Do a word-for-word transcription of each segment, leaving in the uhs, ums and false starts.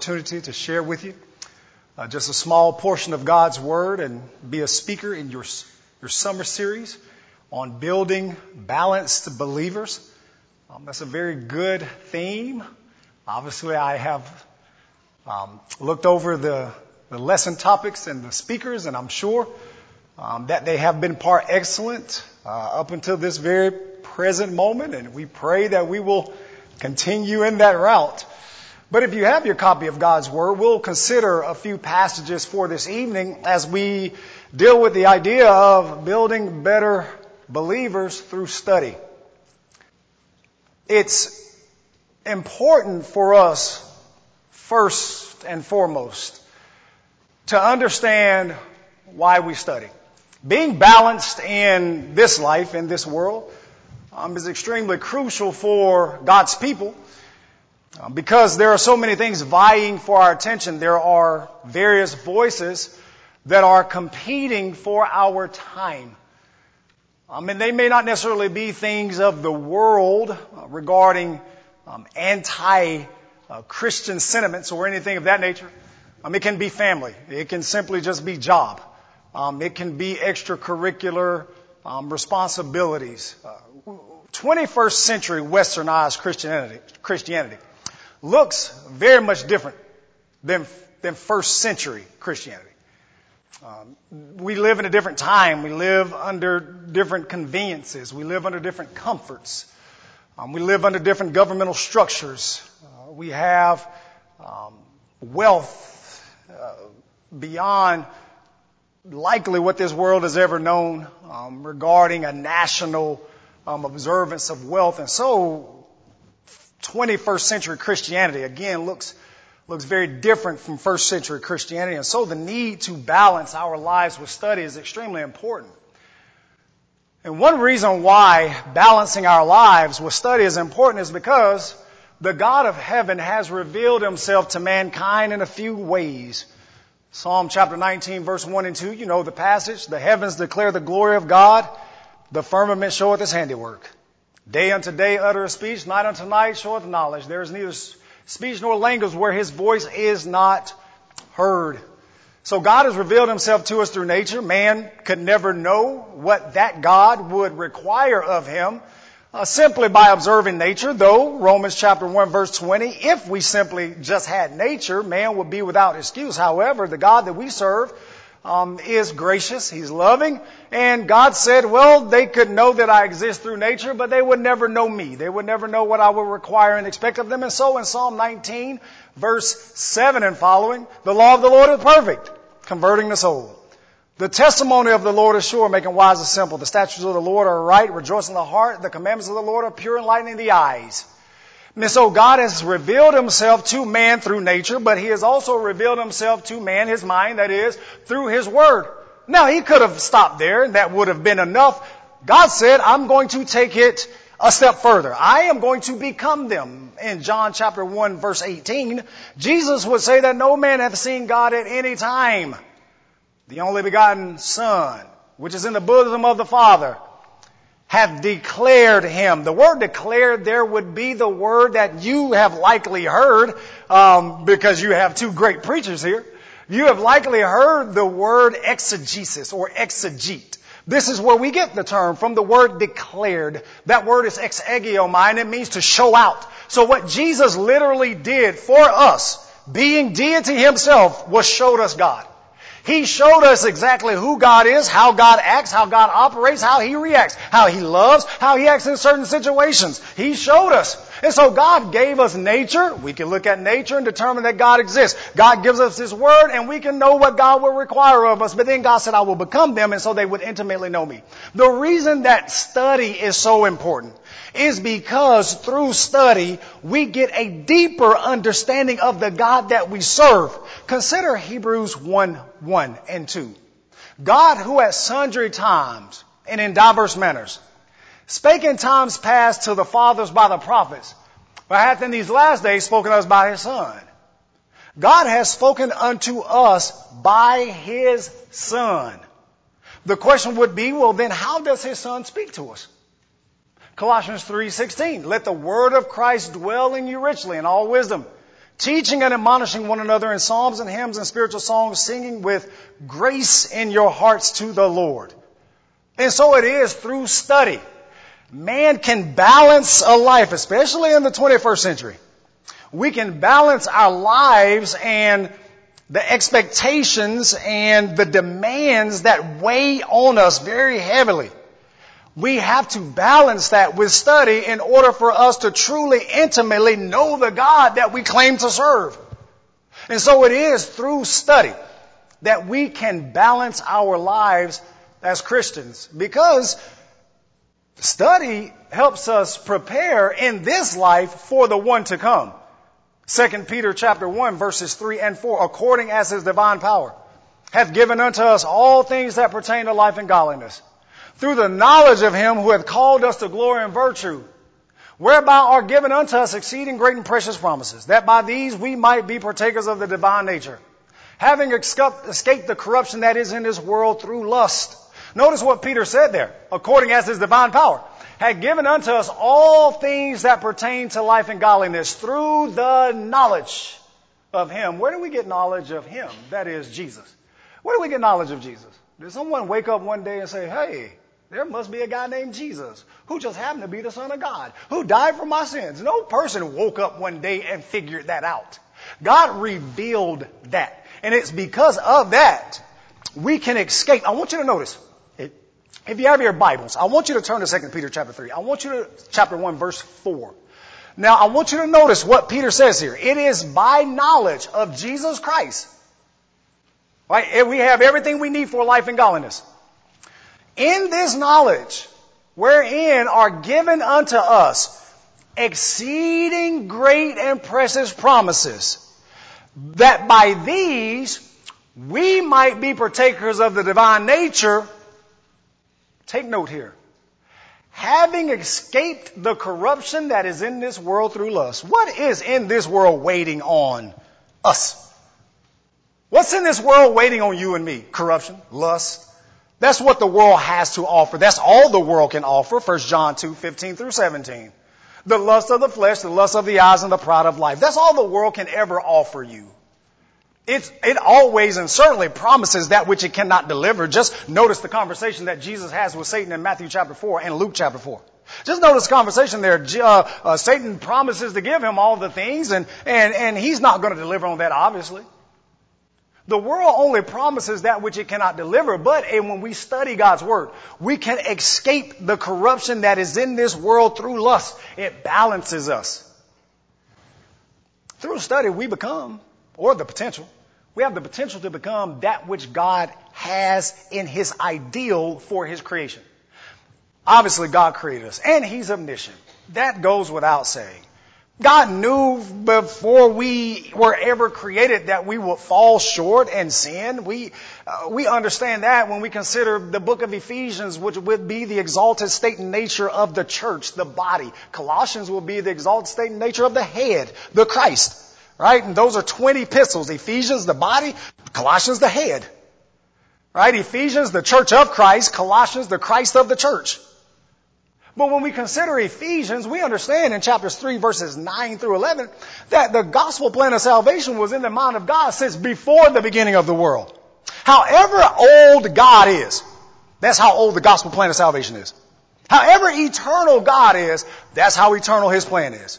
Opportunity to share with you uh, just a small portion of God's Word and be a speaker in your, your summer series on building balanced believers. Um, that's a very good theme. Obviously, I have um, looked over the, the lesson topics and the speakers, and I'm sure um, that they have been par excellent uh, up until this very present moment, and we pray that we will continue in that route. But if you have your copy of God's Word, we'll consider a few passages for this evening as we deal with the idea of building better believers through study. It's important for us, first and foremost, to understand why we study. Being balanced in this life, in this world, um, is extremely crucial for God's people. Because there are so many things vying for our attention, there are various voices that are competing for our time. I mean, they may not necessarily be things of the world regarding um, anti-Christian sentiments or anything of that nature. Um, it can be family. It can simply just be job. Um, it can be extracurricular um, responsibilities. Uh, twenty-first century westernized Christianity. Christianity. looks very much different than than first century Christianity. Um, we live in a different time. We live under different conveniences. We live under different comforts. Um, we live under different governmental structures. Uh, we have um, wealth uh, beyond likely what this world has ever known um, regarding a national um, observance of wealth. And so twenty-first century Christianity, again, looks looks very different from first century Christianity. And so the need to balance our lives with study is extremely important. And one reason why balancing our lives with study is important is because the God of heaven has revealed himself to mankind in a few ways. Psalm chapter nineteen, verse one and two, you know the passage. The heavens declare the glory of God. The firmament showeth his handiwork. Day unto day uttereth speech, night unto night showeth knowledge. There is neither speech nor language where his voice is not heard. So God has revealed himself to us through nature. Man could never know what that God would require of him uh, simply by observing nature. Though, Romans chapter one verse twenty, if we simply just had nature, man would be without excuse. However, the God that we serve Um, is gracious, he's loving, and God said, well, they could know that I exist through nature, but they would never know me. They would never know what I would require and expect of them. And so in Psalm nineteen, verse seven and following, the law of the Lord is perfect, converting the soul. The testimony of the Lord is sure, making wise and simple. The statutes of the Lord are right, rejoicing the heart. The commandments of the Lord are pure, enlightening the eyes. And so God has revealed himself to man through nature, but he has also revealed himself to man, his mind, that is, through his word. Now, he could have stopped there, and that would have been enough. God said, I'm going to take it a step further. I am going to become them. In John chapter one, verse eighteen, Jesus would say that no man hath seen God at any time. The only begotten Son, which is in the bosom of the Father, have declared him. The word declared there would be the word that you have likely heard, um, because you have two great preachers here. You have likely heard the word exegesis or exegete. This is where we get the term from, the word declared. That word is ex egeo, it means to show out. So what Jesus literally did for us, being deity himself, was showed us God. He showed us exactly who God is, how God acts, how God operates, how he reacts, how he loves, how he acts in certain situations. He showed us. And so God gave us nature. We can look at nature and determine that God exists. God gives us his word, and we can know what God will require of us. But then God said, I will become them, and so they would intimately know me. The reason that study is so important is because through study, we get a deeper understanding of the God that we serve. Consider Hebrews one, one and two. God, who at sundry times and in diverse manners spake in times past to the fathers by the prophets, but hath in these last days spoken to us by his Son. God has spoken unto us by his Son. The question would be, well, then how does his Son speak to us? Colossians three sixteen, let the word of Christ dwell in you richly in all wisdom, teaching and admonishing one another in psalms and hymns and spiritual songs, singing with grace in your hearts to the Lord. And so it is through study. Man can balance a life, especially in the twenty-first century. We can balance our lives and the expectations and the demands that weigh on us very heavily. We have to balance that with study in order for us to truly, intimately know the God that we claim to serve. And so it is through study that we can balance our lives as Christians, because study helps us prepare in this life for the one to come. Second Peter chapter one, verses three and four, according as his divine power hath given unto us all things that pertain to life and godliness, through the knowledge of him who hath called us to glory and virtue, whereby are given unto us exceeding great and precious promises, that by these we might be partakers of the divine nature, having escaped the corruption that is in this world through lust. Notice what Peter said there, according as his divine power had given unto us all things that pertain to life and godliness through the knowledge of him. Where do we get knowledge of him? That is Jesus. Where do we get knowledge of Jesus? Did someone wake up one day and say, hey, there must be a guy named Jesus who just happened to be the Son of God, who died for my sins? No person woke up one day and figured that out. God revealed that. And it's because of that we can escape. I want you to notice, if you have your Bibles, I want you to turn to Second Peter chapter three. I want you to, chapter one, verse four. Now, I want you to notice what Peter says here. It is by knowledge of Jesus Christ, right? We have everything we need for life and godliness. In this knowledge, wherein are given unto us exceeding great and precious promises, that by these we might be partakers of the divine nature. Take note here. Having escaped the corruption that is in this world through lust. What is in this world waiting on us? What's in this world waiting on you and me? Corruption, lust. That's what the world has to offer. That's all the world can offer. First John two, fifteen through seventeen. The lust of the flesh, the lust of the eyes, and the pride of life. That's all the world can ever offer you. It's, it always and certainly promises that which it cannot deliver. Just notice the conversation that Jesus has with Satan in Matthew chapter four and Luke chapter four. Just notice the conversation there. Uh, uh, Satan promises to give him all the things, and, and, and he's not going to deliver on that, obviously. The world only promises that which it cannot deliver, but and when we study God's Word, we can escape the corruption that is in this world through lust. It balances us. Through study, we become... or the potential. We have the potential to become that which God has in his ideal for his creation. Obviously, God created us, and he's omniscient. That goes without saying. God knew before we were ever created that we would fall short and sin. We, uh, we understand that when we consider the book of Ephesians, which would be the exalted state and nature of the church, the body. Colossians will be the exalted state and nature of the head, the Christ. Right? And those are twenty epistles. Ephesians, the body. Colossians, the head. Right? Ephesians, the church of Christ. Colossians, the Christ of the church. But when we consider Ephesians, we understand in chapters three, verses nine through eleven, that the gospel plan of salvation was in the mind of God since before the beginning of the world. However old God is, that's how old the gospel plan of salvation is. However eternal God is, that's how eternal his plan is.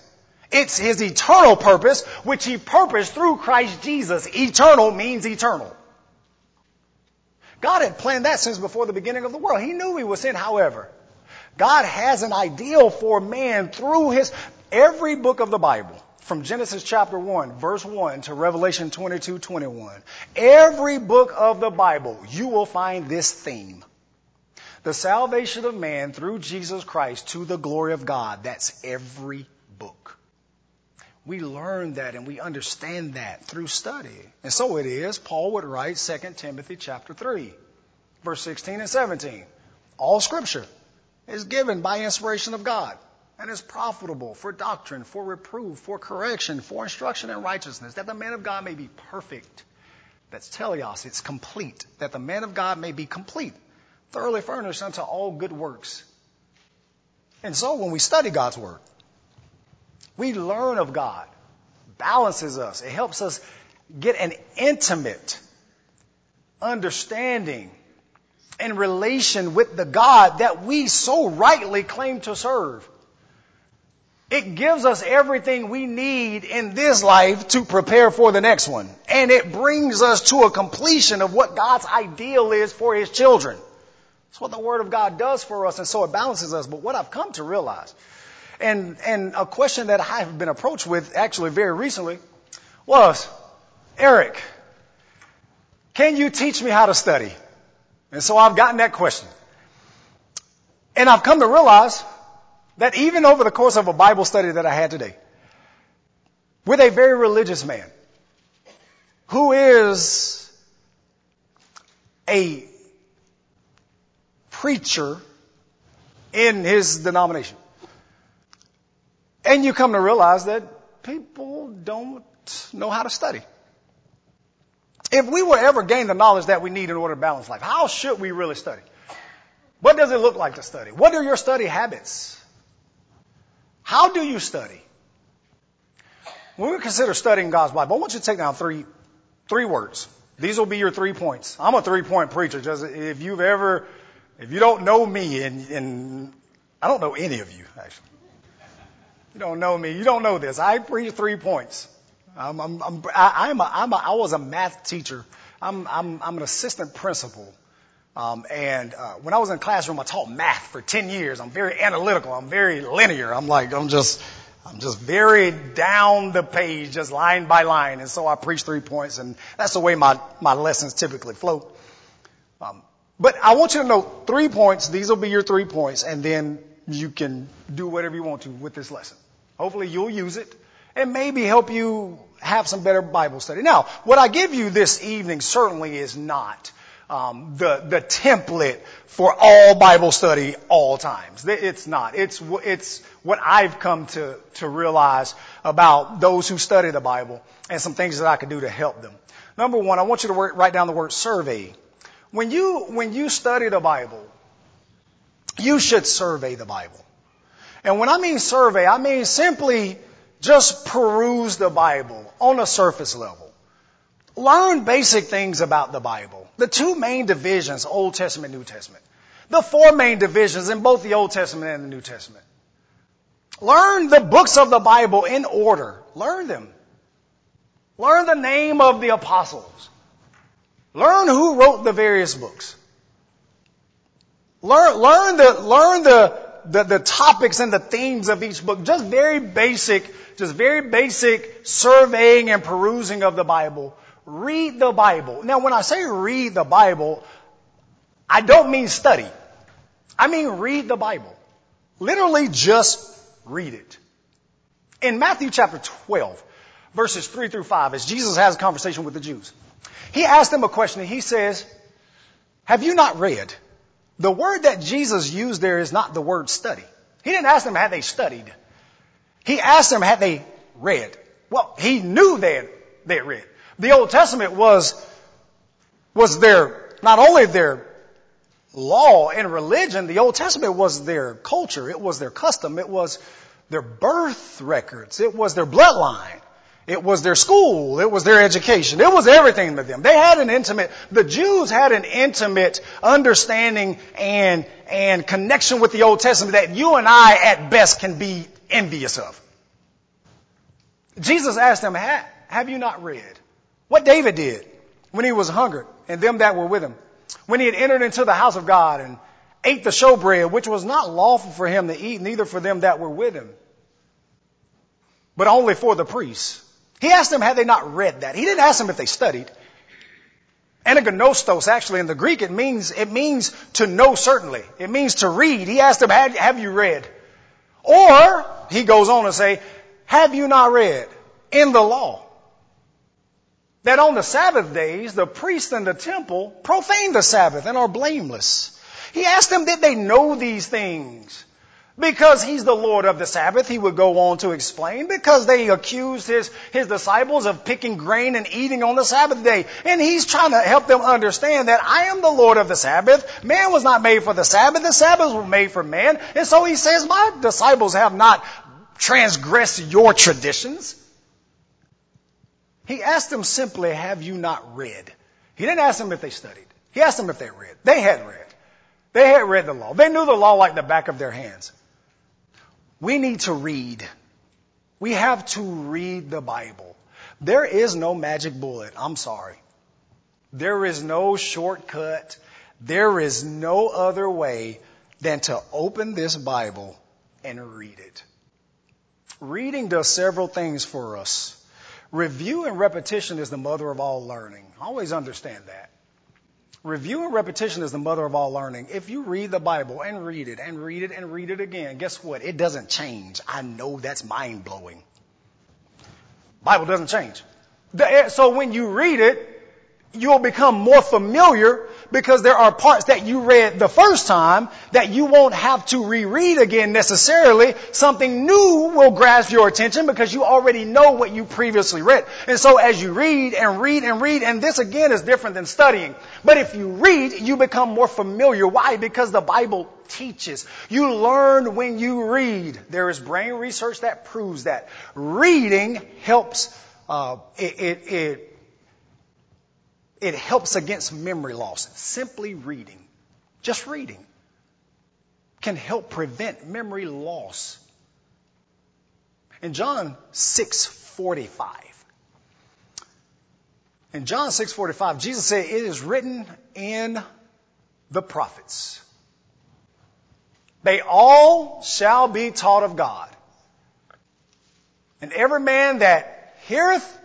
It's his eternal purpose, which he purposed through Christ Jesus. Eternal means eternal. God had planned that since before the beginning of the world. He knew he was sin, however. God has an ideal for man through his, every book of the Bible, from Genesis chapter one, verse one to Revelation twenty-two, twenty-one. Every book of the Bible, you will find this theme. The salvation of man through Jesus Christ to the glory of God. That's every book. We learn that and we understand that through study. And so it is, Paul would write Second Timothy chapter three, verse sixteen and seventeen. All scripture is given by inspiration of God and is profitable for doctrine, for reproof, for correction, for instruction in righteousness, that the man of God may be perfect. That's teleos, it's complete. That the man of God may be complete, thoroughly furnished unto all good works. And so when we study God's word, we learn of God balances us. It helps us get an intimate understanding and relation with the God that we so rightly claim to serve. It gives us everything we need in this life to prepare for the next one. And it brings us to a completion of what God's ideal is for His children. That's what the Word of God does for us, and so it balances us. But what I've come to realize, and, and a question that I have been approached with actually very recently was, Eric, can you teach me how to study? And so I've gotten that question. And I've come to realize that even over the course of a Bible study that I had today, with a very religious man who is a preacher in his denomination, and you come to realize that people don't know how to study. If we were ever gain the knowledge that we need in order to balance life, how should we really study? What does it look like to study? What are your study habits? How do you study? When we consider studying God's Bible, I want you to take down three, three words. These will be your three points. I'm a three-point preacher. Just if you've ever, if you don't know me, and, and I don't know any of you, actually. You don't know me. You don't know this. I preach three points. I'm, I'm, I'm, I, I'm, a, I'm a, I was a math teacher. I'm, I'm, I'm an assistant principal. Um, and, uh, when I was in the classroom, I taught math for ten years. I'm very analytical. I'm very linear. I'm like, I'm just, I'm just very down the page, just line by line. And so I preach three points, and that's the way my, my lessons typically flow. Um, but I want you to know three points. These will be your three points, and then you can do whatever you want to with this lesson. Hopefully you'll use it and maybe help you have some better Bible study. Now, what I give you this evening certainly is not Um, the the template for all Bible study all times. It's not. It's it's what I've come to to realize about those who study the Bible and some things that I can do to help them. Number one, I want you to work, write down the word survey. When you when you study the Bible, you should survey the Bible. And when I mean survey, I mean simply just peruse the Bible on a surface level. Learn basic things about the Bible. The two main divisions, Old Testament, New Testament. The four main divisions in both the Old Testament and the New Testament. Learn the books of the Bible in order. Learn them. Learn the name of the apostles. Learn who wrote the various books. Learn, learn the, learn the, the, the topics and the themes of each book. Just very basic, just very basic surveying and perusing of the Bible. Read the Bible. Now, when I say read the Bible, I don't mean study. I mean read the Bible. Literally just read it. In Matthew chapter twelve, verses three through five, as Jesus has a conversation with the Jews, He asked them a question, and He says, have you not read? The word that Jesus used there is not the word study. He didn't ask them had they studied. He asked them had they read. Well, He knew they had, they had read. The Old Testament was, was their, not only their law and religion, the Old Testament was their culture, it was their custom, it was their birth records, it was their bloodline, it was their school, it was their education, it was everything to them. They had an intimate, the Jews had an intimate understanding and, and connection with the Old Testament that you and I at best can be envious of. Jesus asked them, have you not read? What David did when he was hungered and them that were with him, when he had entered into the house of God and ate the showbread, which was not lawful for him to eat, neither for them that were with him, but only for the priests. He asked them, had they not read that? He didn't ask them if they studied. Anagnostos, actually, in the Greek, it means, it means to know certainly. It means to read. He asked them, have you read? Or, he goes on to say, have you not read in the law that on the Sabbath days, the priests in the temple profane the Sabbath and are blameless? He asked them, did they know these things? Because He's the Lord of the Sabbath, He would go on to explain, because they accused his, his disciples of picking grain and eating on the Sabbath day. And He's trying to help them understand that I am the Lord of the Sabbath. Man was not made for the Sabbath. The Sabbath was made for man. And so He says, my disciples have not transgressed your traditions. He asked them simply, have you not read? He didn't ask them if they studied. He asked them if they read. They had read. They had read the law. They knew the law like the back of their hands. We need to read. We have to read the Bible. There is no magic bullet. I'm sorry. There is no shortcut. There is no other way than to open this Bible and read it. Reading does several things for us. Review and repetition is the mother of all learning. Always understand that. Review and repetition is the mother of all learning. If you read the Bible and read it and read it and read it again, guess what? It doesn't change. I know that's mind-blowing. Bible doesn't change. So when you read it, you'll become more familiar because there are parts that you read the first time that you won't have to reread again necessarily. Something new will grasp your attention because you already know what you previously read. And so as you read and read and read, and this again is different than studying. But if you read, you become more familiar. Why? Because the Bible teaches. You learn when you read. There is brain research that proves that. Reading helps, uh, it, it, it It helps against memory loss. Simply reading, just reading, can help prevent memory loss. In John six forty-five, in John six forty-five, Jesus said, "It is written in the prophets. They all shall be taught of God. And every man that heareth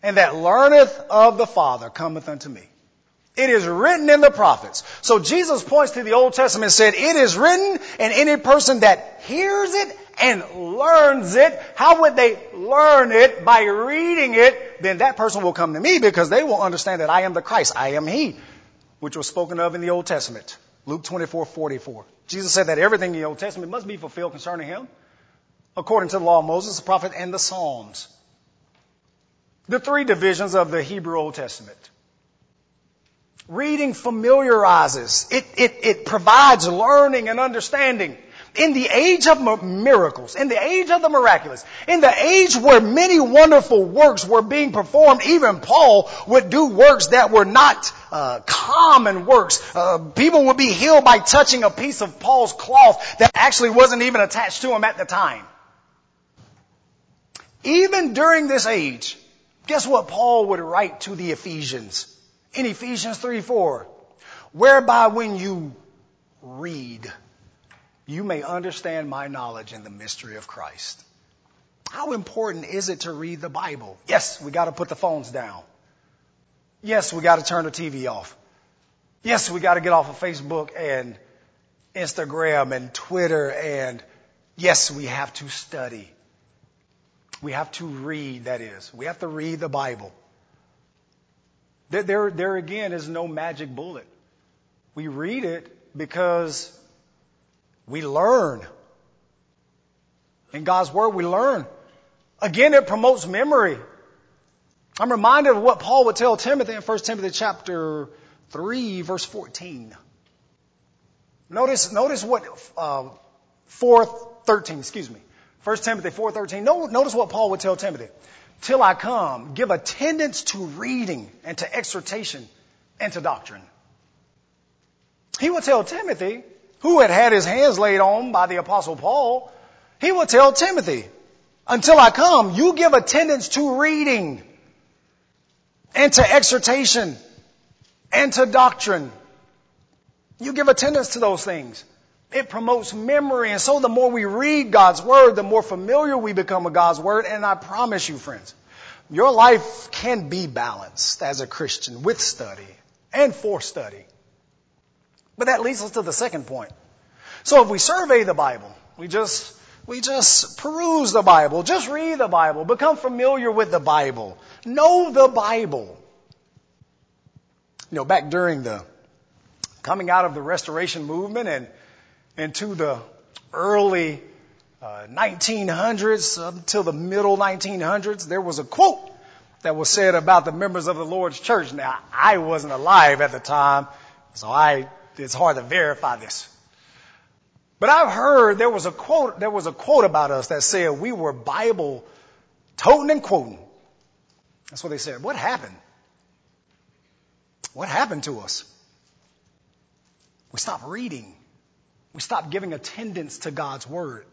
and that learneth of the Father cometh unto me." It is written in the prophets. So Jesus points to the Old Testament and said, it is written, and any person that hears it and learns it, how would they learn it? By reading it. Then that person will come to me because they will understand that I am the Christ. I am he, which was spoken of in the Old Testament. Luke twenty-four forty-four. Jesus said that everything in the Old Testament must be fulfilled concerning him, according to the law of Moses, the prophet, and the Psalms. The three divisions of the Hebrew Old Testament. Reading familiarizes. It, it, it provides learning and understanding. In the age of miracles, in the age of the miraculous, in the age where many wonderful works were being performed, even Paul would do works that were not uh, common works. Uh, people would be healed by touching a piece of Paul's cloth that actually wasn't even attached to him at the time. Even during this age, guess what Paul would write to the Ephesians in Ephesians three four, whereby when you read, you may understand my knowledge in the mystery of Christ. How important is it to read the Bible? Yes, we got to put the phones down. Yes, we got to turn the T V off. Yes, we got to get off of Facebook and Instagram and Twitter. And yes, we have to study. We have to read, that is. We have to read the Bible. There, there, there again is no magic bullet. We read it because we learn. In God's Word, we learn. Again, it promotes memory. I'm reminded of what Paul would tell Timothy in First Timothy chapter three, verse fourteen. Notice, notice what uh, four thirteen, excuse me. First Timothy four thirteen. Notice what Paul would tell Timothy. Till I come, give attendance to reading and to exhortation and to doctrine. He would tell Timothy, who had had his hands laid on by the Apostle Paul, he would tell Timothy, until I come, you give attendance to reading and to exhortation and to doctrine. You give attendance to those things. It promotes memory. And so the more we read God's Word, the more familiar we become with God's Word. And I promise you, friends, your life can be balanced as a Christian with study and for study. But that leads us to the second point. So if we survey the Bible, we just, we just peruse the Bible, just read the Bible, become familiar with the Bible, know the Bible. You know, back during the coming out of the Restoration movement and into the early uh, nineteen hundreds, up until the middle nineteen hundreds, there was a quote that was said about the members of the Lord's church. Now, I wasn't alive at the time, so I it's hard to verify this. But I've heard there was a quote, there was a quote about us that said we were Bible toting and quoting. That's what they said. What happened? What happened to us? We stopped reading. We stopped giving attendance to God's word.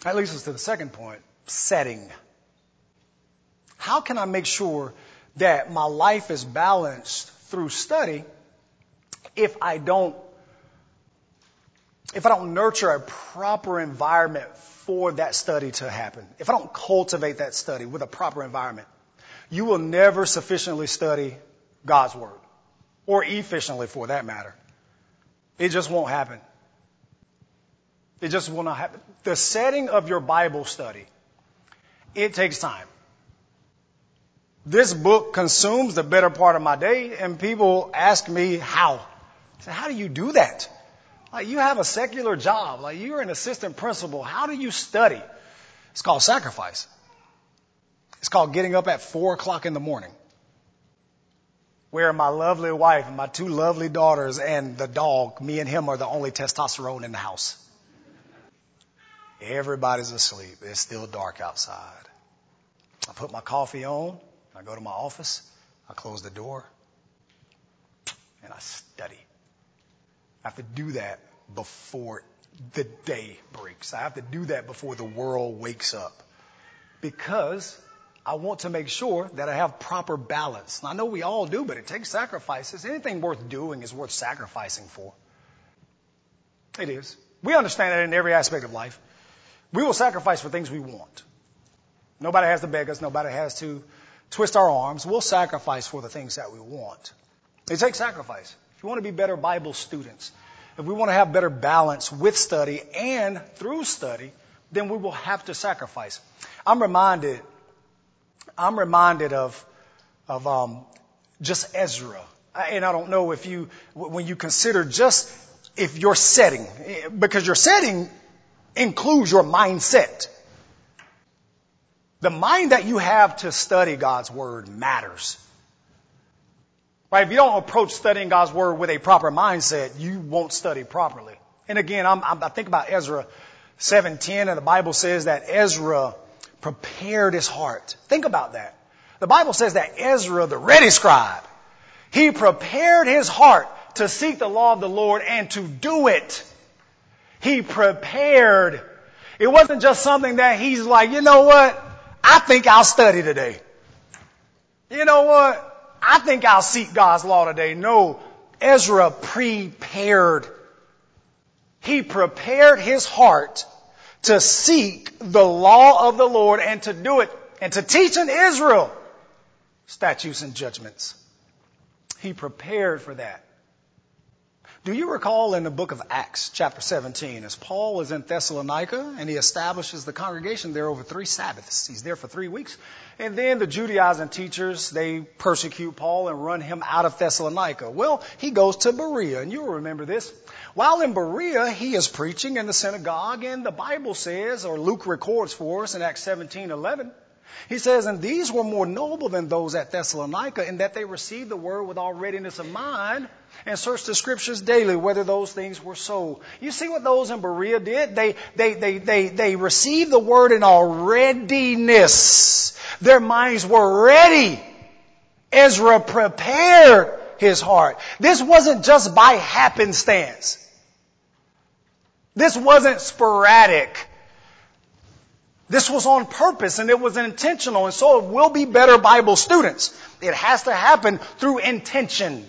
That leads us to the second point, setting. How can I make sure that my life is balanced through study if I don't if I don't nurture a proper environment for that study to happen, if I don't cultivate that study with a proper environment? You will never sufficiently study God's word, or efficiently for that matter. It just won't happen. It just will not happen. The setting of your Bible study, it takes time. This book consumes the better part of my day, and people ask me how. I say, how do you do that? Like, you have a secular job. Like, you're an assistant principal. How do you study? It's called sacrifice. It's called getting up at four o'clock in the morning, where my lovely wife and my two lovely daughters and the dog, me and him, are the only testosterone in the house. Everybody's asleep. It's still dark outside. I put my coffee on. I go to my office, I close the door, and I study. I have to do that before the day breaks. I have to do that before the world wakes up, because I want to make sure that I have proper balance. And I know we all do, but it takes sacrifices. Anything worth doing is worth sacrificing for. It is. We understand that in every aspect of life. We will sacrifice for things we want. Nobody has to beg us. Nobody has to twist our arms. We'll sacrifice for the things that we want. It takes sacrifice. If you want to be better Bible students, if we want to have better balance with study and through study, then we will have to sacrifice. I'm reminded, I'm reminded of, of um, just Ezra. And I don't know if you, when you consider just if your setting, because your setting includes your mindset. The mind that you have to study God's word matters. Right? If you don't approach studying God's word with a proper mindset, you won't study properly. And again, I'm, I'm, I think about Ezra seven ten, and the Bible says that Ezra prepared his heart. Think about that. The Bible says that Ezra, the ready scribe, he prepared his heart to seek the law of the Lord and to do it. He prepared. It wasn't just something that he's like, you know what? I think I'll study today. You know what? I think I'll seek God's law today. No, Ezra prepared. He prepared his heart to seek the law of the Lord and to do it and to teach in Israel statutes and judgments. He prepared for that. Do you recall in the book of Acts, chapter seventeen, as Paul is in Thessalonica and he establishes the congregation there over three Sabbaths? He's there for three weeks. And then the Judaizing teachers, they persecute Paul and run him out of Thessalonica. Well, he goes to Berea, and you'll remember this. While in Berea, he is preaching in the synagogue, and the Bible says, or Luke records for us in Acts seventeen eleven, he says, and these were more noble than those at Thessalonica, in that they received the word with all readiness of mind and searched the scriptures daily whether those things were so. You see what those in Berea did? They, they, they, they, they received the word in all readiness. Their minds were ready. Ezra prepared his heart. This wasn't just by happenstance. This wasn't sporadic. This was on purpose, and it was intentional, and so it will be better Bible students. It has to happen through intention.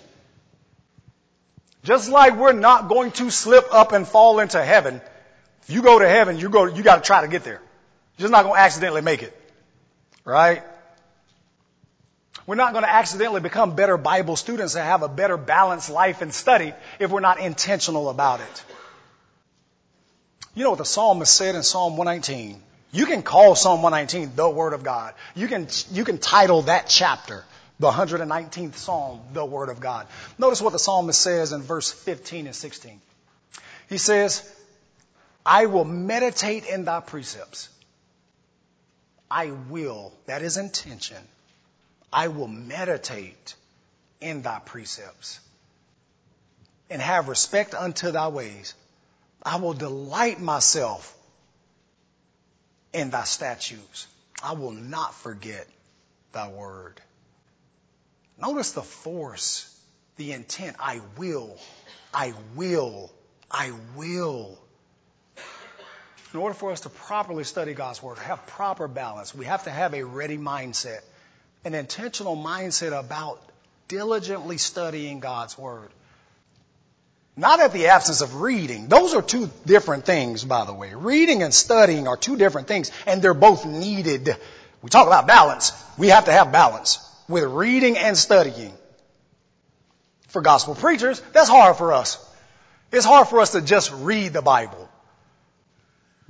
Just like we're not going to slip up and fall into heaven. If you go to heaven, you go, you got to try to get there. You're just not going to accidentally make it, right? We're not going to accidentally become better Bible students and have a better balanced life and study if we're not intentional about it. You know what the psalmist said in Psalm one nineteen? You can call Psalm one nineteen the Word of God. You can, you can title that chapter, the one hundred nineteenth Psalm, the Word of God. Notice what the psalmist says in verse fifteen and sixteen. He says, I will meditate in thy precepts. I will, that is intention. I will meditate in thy precepts and have respect unto thy ways. I will delight myself in thy statutes. I will not forget thy word. Notice the force, the intent. I will, I will, I will. In order for us to properly study God's word, have proper balance, we have to have a ready mindset, an intentional mindset about diligently studying God's word. Not at the absence of reading. Those are two different things, by the way. Reading and studying are two different things, and they're both needed. We talk about balance. We have to have balance with reading and studying. For gospel preachers, that's hard for us. It's hard for us to just read the Bible.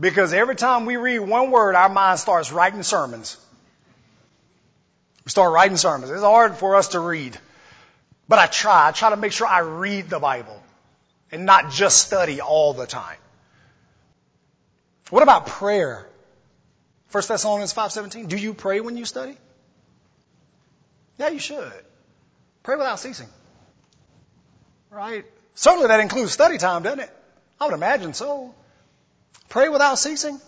Because every time we read one word, our mind starts writing sermons. We start writing sermons. It's hard for us to read. But I try. I try to make sure I read the Bible. And not just study all the time. What about prayer? First Thessalonians five seventeen. Do you pray when you study? Yeah, you should. Pray without ceasing. Right? Certainly that includes study time, doesn't it? I would imagine so. Pray without ceasing.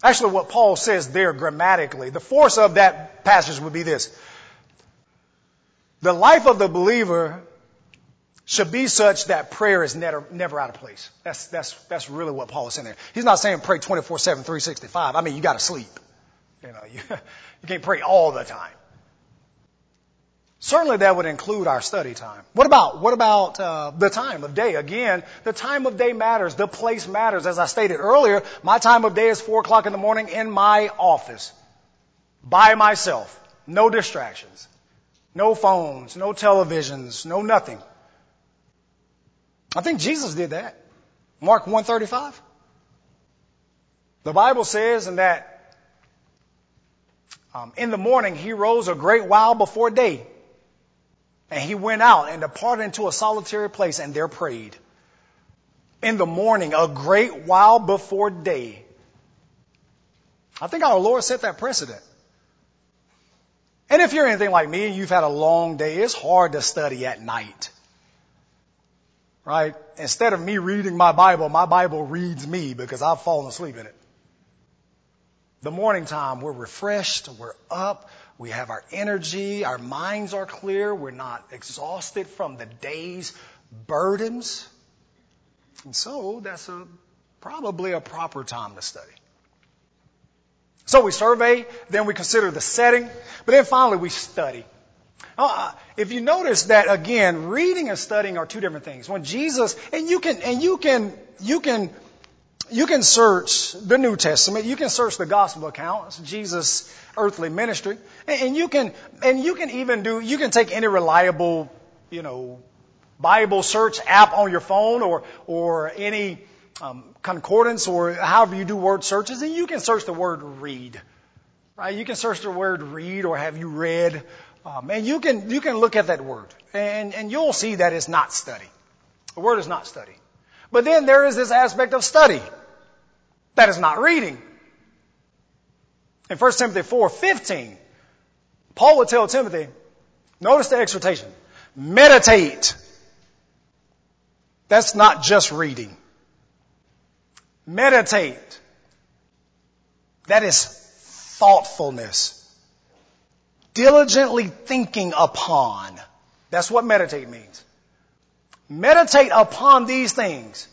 Actually, what Paul says there grammatically, the force of that passage would be this. The life of the believer should be such that prayer is never, never out of place. That's, that's, that's really what Paul is saying there. He's not saying pray twenty-four seven, three sixty-five. I mean, you got to sleep. You know, you, you can't pray all the time. Certainly that would include our study time. What about, what about, uh, the time of day? Again, the time of day matters. The place matters. As I stated earlier, my time of day is four o'clock in the morning in my office. By myself. No distractions. No phones. No televisions. No nothing. I think Jesus did that. Mark one thirty-five. The Bible says in that um, in the morning he rose a great while before day. And he went out and departed into a solitary place and there prayed. In the morning, a great while before day. I think our Lord set that precedent. And if you're anything like me and you've had a long day, it's hard to study at night. Right? Instead of me reading my Bible, my Bible reads me because I've fallen asleep in it. The morning time, we're refreshed, we're up, we have our energy, our minds are clear, we're not exhausted from the day's burdens. And so that's a, probably a proper time to study. So we survey, then we consider the setting, but then finally we study. Uh, if you notice that again, reading and studying are two different things. When Jesus, and you can, and you can, you can, you can search the New Testament, you can search the gospel accounts, Jesus' earthly ministry, and, and you can, and you can even do, you can take any reliable, you know, Bible search app on your phone or, or any um, concordance or however you do word searches, and you can search the word read, right? You can search the word read or have you read. Um, and you can you can look at that word, and, and you'll see that it's not study. The word is not study. But then there is this aspect of study that is not reading. In First Timothy four fifteen, Paul would tell Timothy, notice the exhortation, meditate. That's not just reading. Meditate. That is thoughtfulness. Diligently thinking upon. That's what meditate means. Meditate upon these things.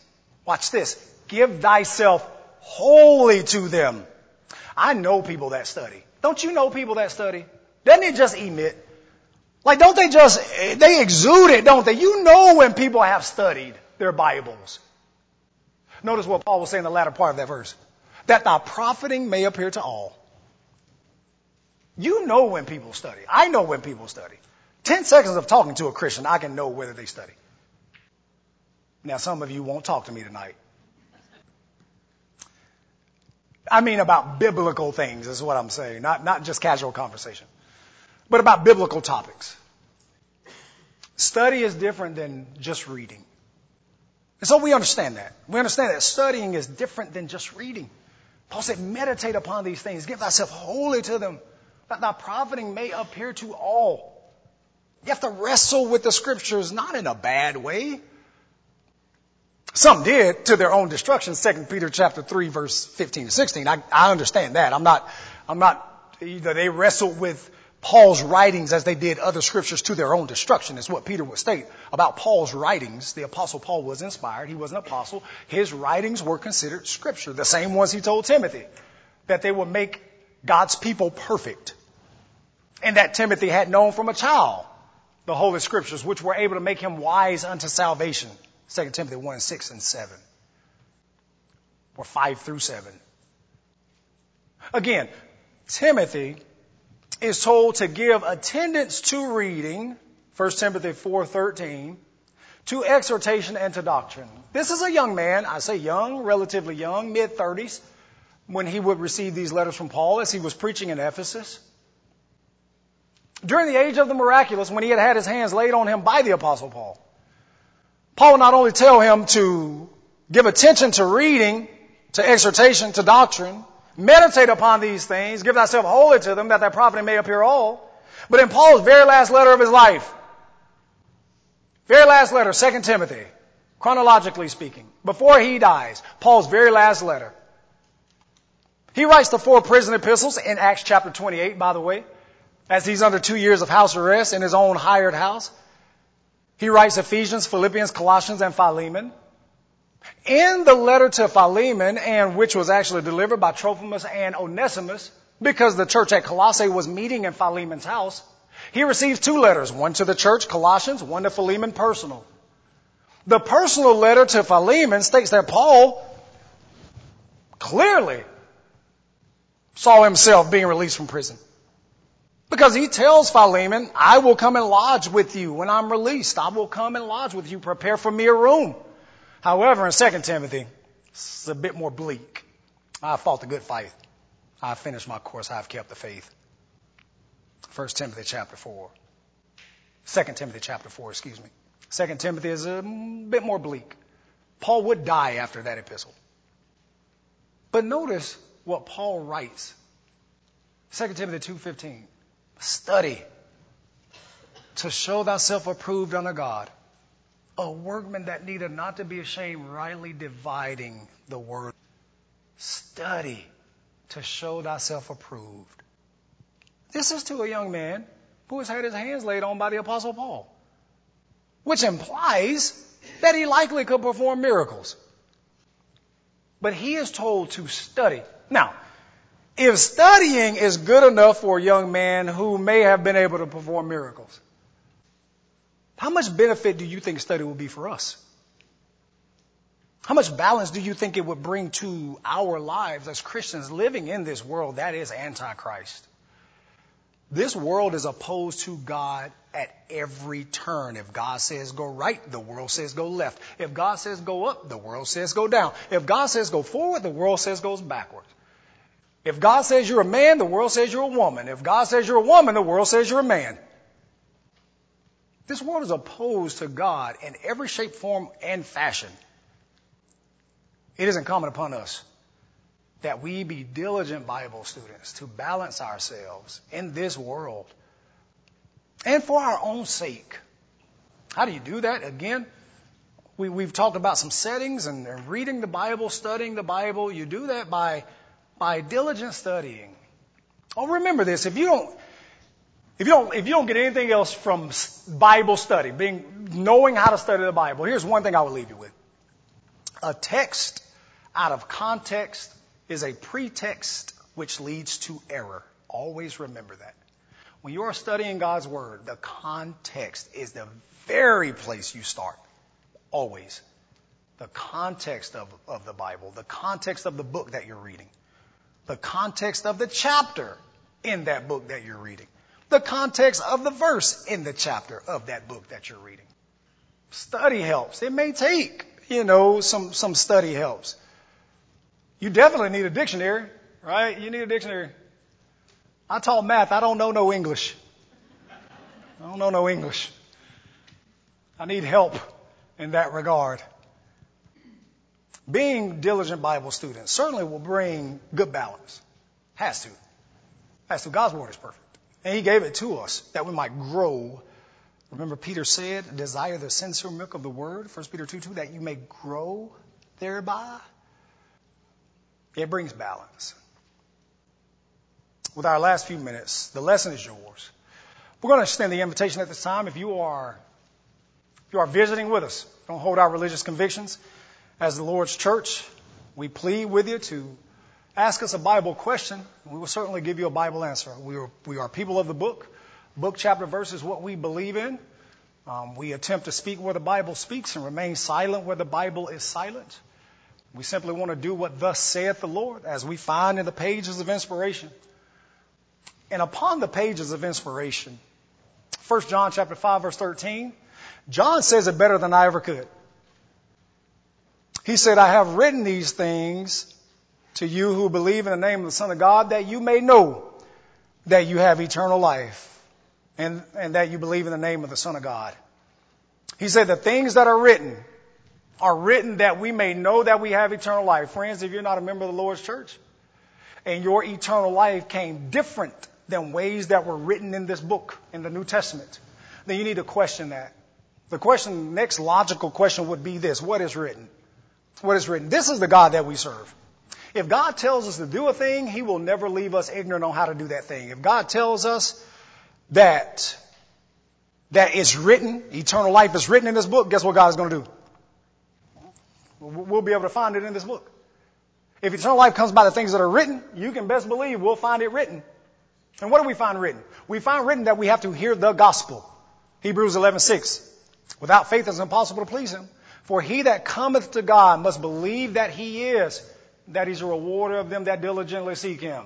Watch this. Give thyself wholly to them. I know people that study. Don't you know people that study? Doesn't it just emit? Like, don't they just, they exude it, don't they? You know when people have studied their Bibles. Notice what Paul was saying in the latter part of that verse. That thy profiting may appear to all. You know when people study. I know when people study. Ten seconds of talking to a Christian, I can know whether they study. Now, some of you won't talk to me tonight. I mean about biblical things is what I'm saying, not, not just casual conversation, but about biblical topics. Study is different than just reading. And so we understand that. We understand that studying is different than just reading. Paul said, meditate upon these things. Give thyself wholly to them. That thy profiting may appear to all. You have to wrestle with the scriptures, not in a bad way. Some did to their own destruction. Second Peter chapter three, verse fifteen to sixteen. I, I understand that. I'm not, I'm not, you know, they wrestled with Paul's writings, as they did other scriptures, to their own destruction, is what Peter would state about Paul's writings. The apostle Paul was inspired. He was an apostle. His writings were considered scripture, the same ones he told Timothy, that they would make God's people perfect. And that Timothy had known from a child the Holy Scriptures, which were able to make him wise unto salvation. Second Timothy one, six and seven. Or five through seven. Again, Timothy is told to give attendance to reading, First Timothy four thirteen, to exhortation and to doctrine. This is a young man, I say young, relatively young, mid-thirties, when he would receive these letters from Paul as he was preaching in Ephesus. During the age of the miraculous, when he had had his hands laid on him by the Apostle Paul, Paul would not only tell him to give attention to reading, to exhortation, to doctrine, meditate upon these things, give thyself wholly to them, that thy profiting may appear all. But in Paul's very last letter of his life, very last letter, Second Timothy, chronologically speaking, before he dies, Paul's very last letter, he writes the four prison epistles in Acts chapter twenty-eight, by the way, as he's under two years of house arrest in his own hired house. He writes Ephesians, Philippians, Colossians, and Philemon. In the letter to Philemon, and which was actually delivered by Trophimus and Onesimus, because the church at Colossae was meeting in Philemon's house, he receives two letters, one to the church, Colossians, one to Philemon, personal. The personal letter to Philemon states that Paul clearly saw himself being released from prison, because he tells Philemon, I will come and lodge with you when I'm released. I will come and lodge with you. Prepare for me a room. However, in Second Timothy, it's a bit more bleak. I fought the good fight. I finished my course. I've kept the faith. First Timothy chapter four. Second Timothy chapter four, excuse me. Second Timothy is a bit more bleak. Paul would die after that epistle. But notice what Paul writes. Second Timothy two fifteen. Study to show thyself approved unto God, a workman that needeth not to be ashamed, rightly dividing the word. Study to show thyself approved. This is to a young man who has had his hands laid on by the Apostle Paul, which implies that he likely could perform miracles. But he is told to study. Now, if studying is good enough for a young man who may have been able to perform miracles, how much benefit do you think study will be for us? How much balance do you think it would bring to our lives as Christians living in this world that is anti-Christ? This world is opposed to God at every turn. If God says go right, the world says go left. If God says go up, the world says go down. If God says go forward, the world says goes backwards. If God says you're a man, the world says you're a woman. If God says you're a woman, the world says you're a man. This world is opposed to God in every shape, form, and fashion. It isn't common upon us that we be diligent Bible students to balance ourselves in this world and for our own sake. How do you do that? Again, we, we've talked about some settings and, and reading the Bible, studying the Bible. You do that by... By diligent studying. Oh, remember this. If you don't, if you don't, if you don't get anything else from Bible study, being, knowing how to study the Bible, here's one thing I would leave you with. A text out of context is a pretext which leads to error. Always remember that. When you are studying God's Word, the context is the very place you start. Always. The context of, of the Bible, the context of the book that you're reading. The context of the chapter in that book that you're reading. The context of the verse in the chapter of that book that you're reading. Study helps. It may take, you know, some, some study helps. You definitely need a dictionary, right? You need a dictionary. I taught math. I don't know no English. I don't know no English. I need help in that regard. Being diligent Bible students certainly will bring good balance. Has to. Has to. God's word is perfect. And he gave it to us that we might grow. Remember Peter said, desire the sincere milk of the word, First Peter two two, that you may grow thereby. It brings balance. With our last few minutes, the lesson is yours. We're going to extend the invitation at this time. If you are, if you are visiting with us, don't hold our religious convictions. As the Lord's church, we plead with you to ask us a Bible question. We will certainly give you a Bible answer. We are, we are people of the book. Book, chapter, verse is what we believe in. Um, we attempt to speak where the Bible speaks and remain silent where the Bible is silent. We simply want to do what thus saith the Lord, as we find in the pages of inspiration. And upon the pages of inspiration, First John chapter five, verse thirteen, John says it better than I ever could. He said, I have written these things to you who believe in the name of the Son of God, that you may know that you have eternal life. And, and that you believe in the name of the Son of God. He said the things that are written are written that we may know that we have eternal life. Friends, if you're not a member of the Lord's church and your eternal life came different than ways that were written in this book, in the New Testament, then you need to question that. The question, next logical question would be this. What is written? What is written? This is the God that we serve. If God tells us to do a thing, he will never leave us ignorant on how to do that thing. If God tells us That, that is written, eternal life is written in this book, guess what God is going to do? We'll be able to find it in this book. If eternal life comes by the things that are written, you can best believe we'll find it written. And what do we find written? We find written that we have to hear the gospel. Hebrews eleven six. Without faith it's impossible to please him. For he that cometh to God must believe that he is, that he's a rewarder of them that diligently seek him.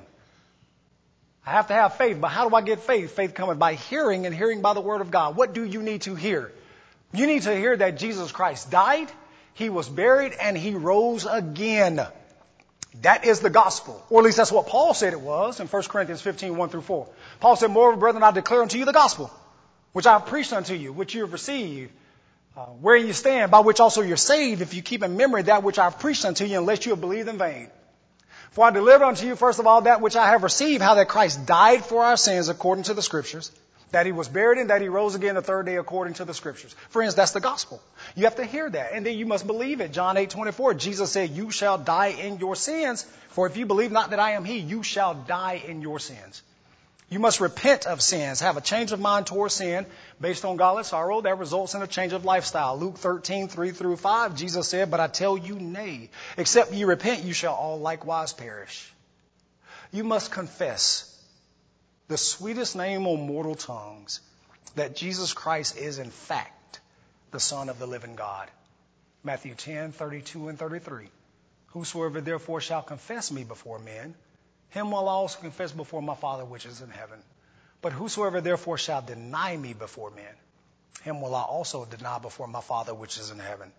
I have to have faith, but how do I get faith? Faith cometh by hearing, and hearing by the word of God. What do you need to hear? You need to hear that Jesus Christ died, he was buried, and he rose again. That is the gospel. Or at least that's what Paul said it was in First Corinthians fifteen, one through four. Paul said, moreover, brethren, I declare unto you the gospel, which I have preached unto you, which you have received, uh, where you stand, by which also you're saved, if you keep in memory that which I have preached unto you, unless you have believed in vain. For I delivered unto you, first of all, that which I have received, how that Christ died for our sins according to the Scriptures, that he was buried and that he rose again the third day according to the Scriptures. Friends, that's the gospel. You have to hear that, and then you must believe it. John eight twenty-four, Jesus said, you shall die in your sins, for if you believe not that I am he, you shall die in your sins. You must repent of sins, have a change of mind towards sin based on godly sorrow that results in a change of lifestyle. Luke thirteen, three through five, Jesus said, but I tell you, nay, except ye repent, you shall all likewise perish. You must confess the sweetest name on mortal tongues, that Jesus Christ is in fact the Son of the living God. Matthew ten, thirty-two and thirty-three. Whosoever therefore shall confess me before men, him will I also confess before my Father which is in heaven. But whosoever therefore shall deny me before men, him will I also deny before my Father which is in heaven.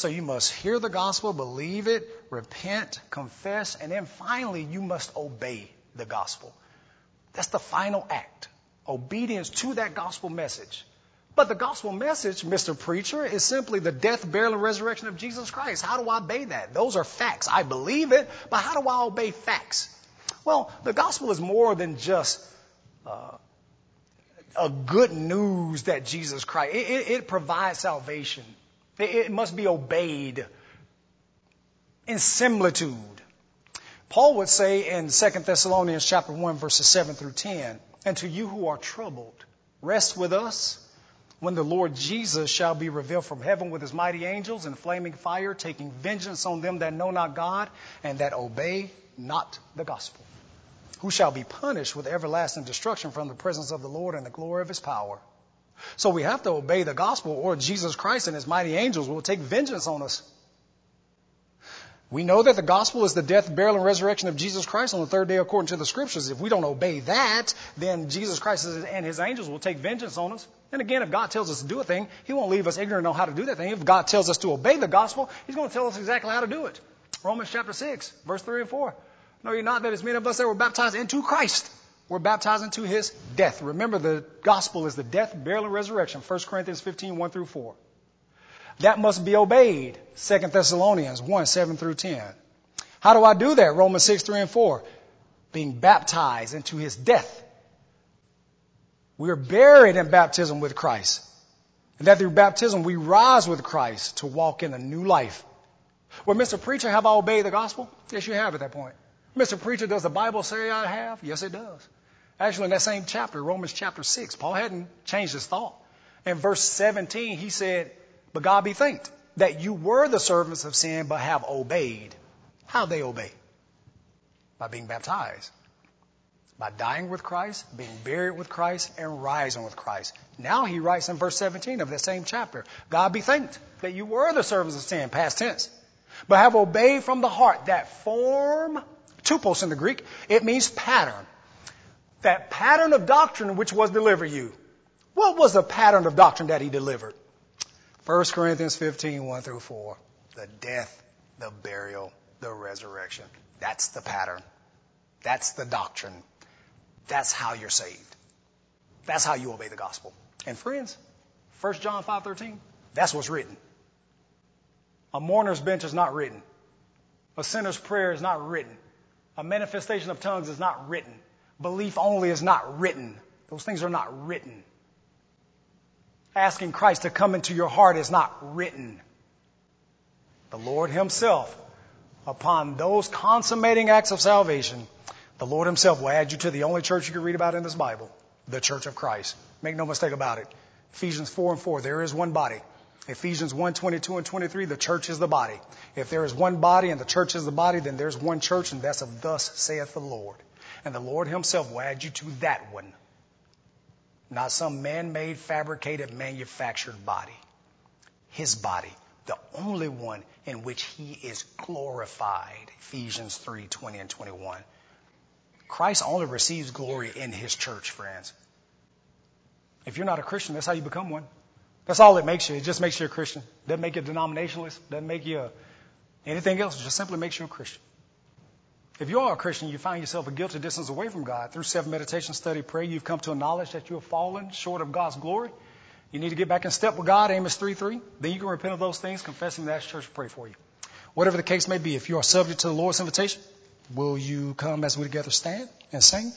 So you must hear the gospel, believe it, repent, confess, and then finally you must obey the gospel. That's the final act, obedience to that gospel message. But the gospel message, Mister Preacher, is simply the death, burial, and resurrection of Jesus Christ. How do I obey that? Those are facts. I believe it, but how do I obey facts? Well, the gospel is more than just uh, a good news that Jesus Christ, it, it, it provides salvation. It, it must be obeyed in similitude. Paul would say in Second Thessalonians chapter one, verses seven through ten, and to you who are troubled, rest with us when the Lord Jesus shall be revealed from heaven with his mighty angels in flaming fire, taking vengeance on them that know not God and that obey not the gospel. Who shall be punished with everlasting destruction from the presence of the Lord and the glory of his power. So we have to obey the gospel, or Jesus Christ and his mighty angels will take vengeance on us. We know that the gospel is the death, burial, and resurrection of Jesus Christ on the third day according to the Scriptures. If we don't obey that, then Jesus Christ and his angels will take vengeance on us. And again, if God tells us to do a thing, he won't leave us ignorant on how to do that thing. If God tells us to obey the gospel, he's going to tell us exactly how to do it. Romans chapter six, verse three and four. No, you're not that as many of us that were baptized into Christ. We're baptized into his death. Remember, the gospel is the death, burial, and resurrection. First Corinthians fifteen, one through four. That must be obeyed. Second Thessalonians one, seven through ten. How do I do that? Romans six, three and four. Being baptized into his death. We are buried in baptism with Christ. And that through baptism we rise with Christ to walk in a new life. Well, Mister Preacher, have I obeyed the gospel? Yes, you have at that point. Mister Preacher, does the Bible say I have? Yes, it does. Actually, in that same chapter, Romans chapter six, Paul hadn't changed his thought. In verse seventeen, he said, but God be thanked that you were the servants of sin, but have obeyed. How they obey? By being baptized. By dying with Christ, being buried with Christ, and rising with Christ. Now he writes in verse seventeen of that same chapter, God be thanked that you were the servants of sin, past tense, but have obeyed from the heart. That form, tupos in the Greek, it means pattern. That pattern of doctrine which was delivered you. What was the pattern of doctrine that he delivered? First Corinthians fifteen, one through four. The death, the burial, the resurrection. That's the pattern. That's the doctrine. That's how you're saved. That's how you obey the gospel. And friends, First John five thirteen, that's what's written. A mourner's bench is not written. A sinner's prayer is not written. A manifestation of tongues is not written. Belief only is not written. Those things are not written. Asking Christ to come into your heart is not written. The Lord himself, upon those consummating acts of salvation, the Lord himself will add you to the only church you can read about in this Bible, the Church of Christ. Make no mistake about it. Ephesians four and four, there is one body. Ephesians one, twenty-two and twenty-three, the church is the body. If there is one body and the church is the body, then there's one church, and that's of thus saith the Lord. And the Lord himself will add you to that one. Not some man-made, fabricated, manufactured body. His body, the only one in which he is glorified. Ephesians three, twenty and twenty-one. Christ only receives glory in his church, friends. If you're not a Christian, that's how you become one. That's all it makes you. It just makes you a Christian. Doesn't make you a denominationalist. Doesn't make you a anything else. It just simply makes you a Christian. If you are a Christian, you find yourself a guilty distance away from God. Through seven meditation, study, prayer, you've come to a knowledge that you have fallen short of God's glory. You need to get back in step with God, Amos three three. Then you can repent of those things, confessing that church will pray for you. Whatever the case may be, if you are subject to the Lord's invitation, will you come as we together stand and sing?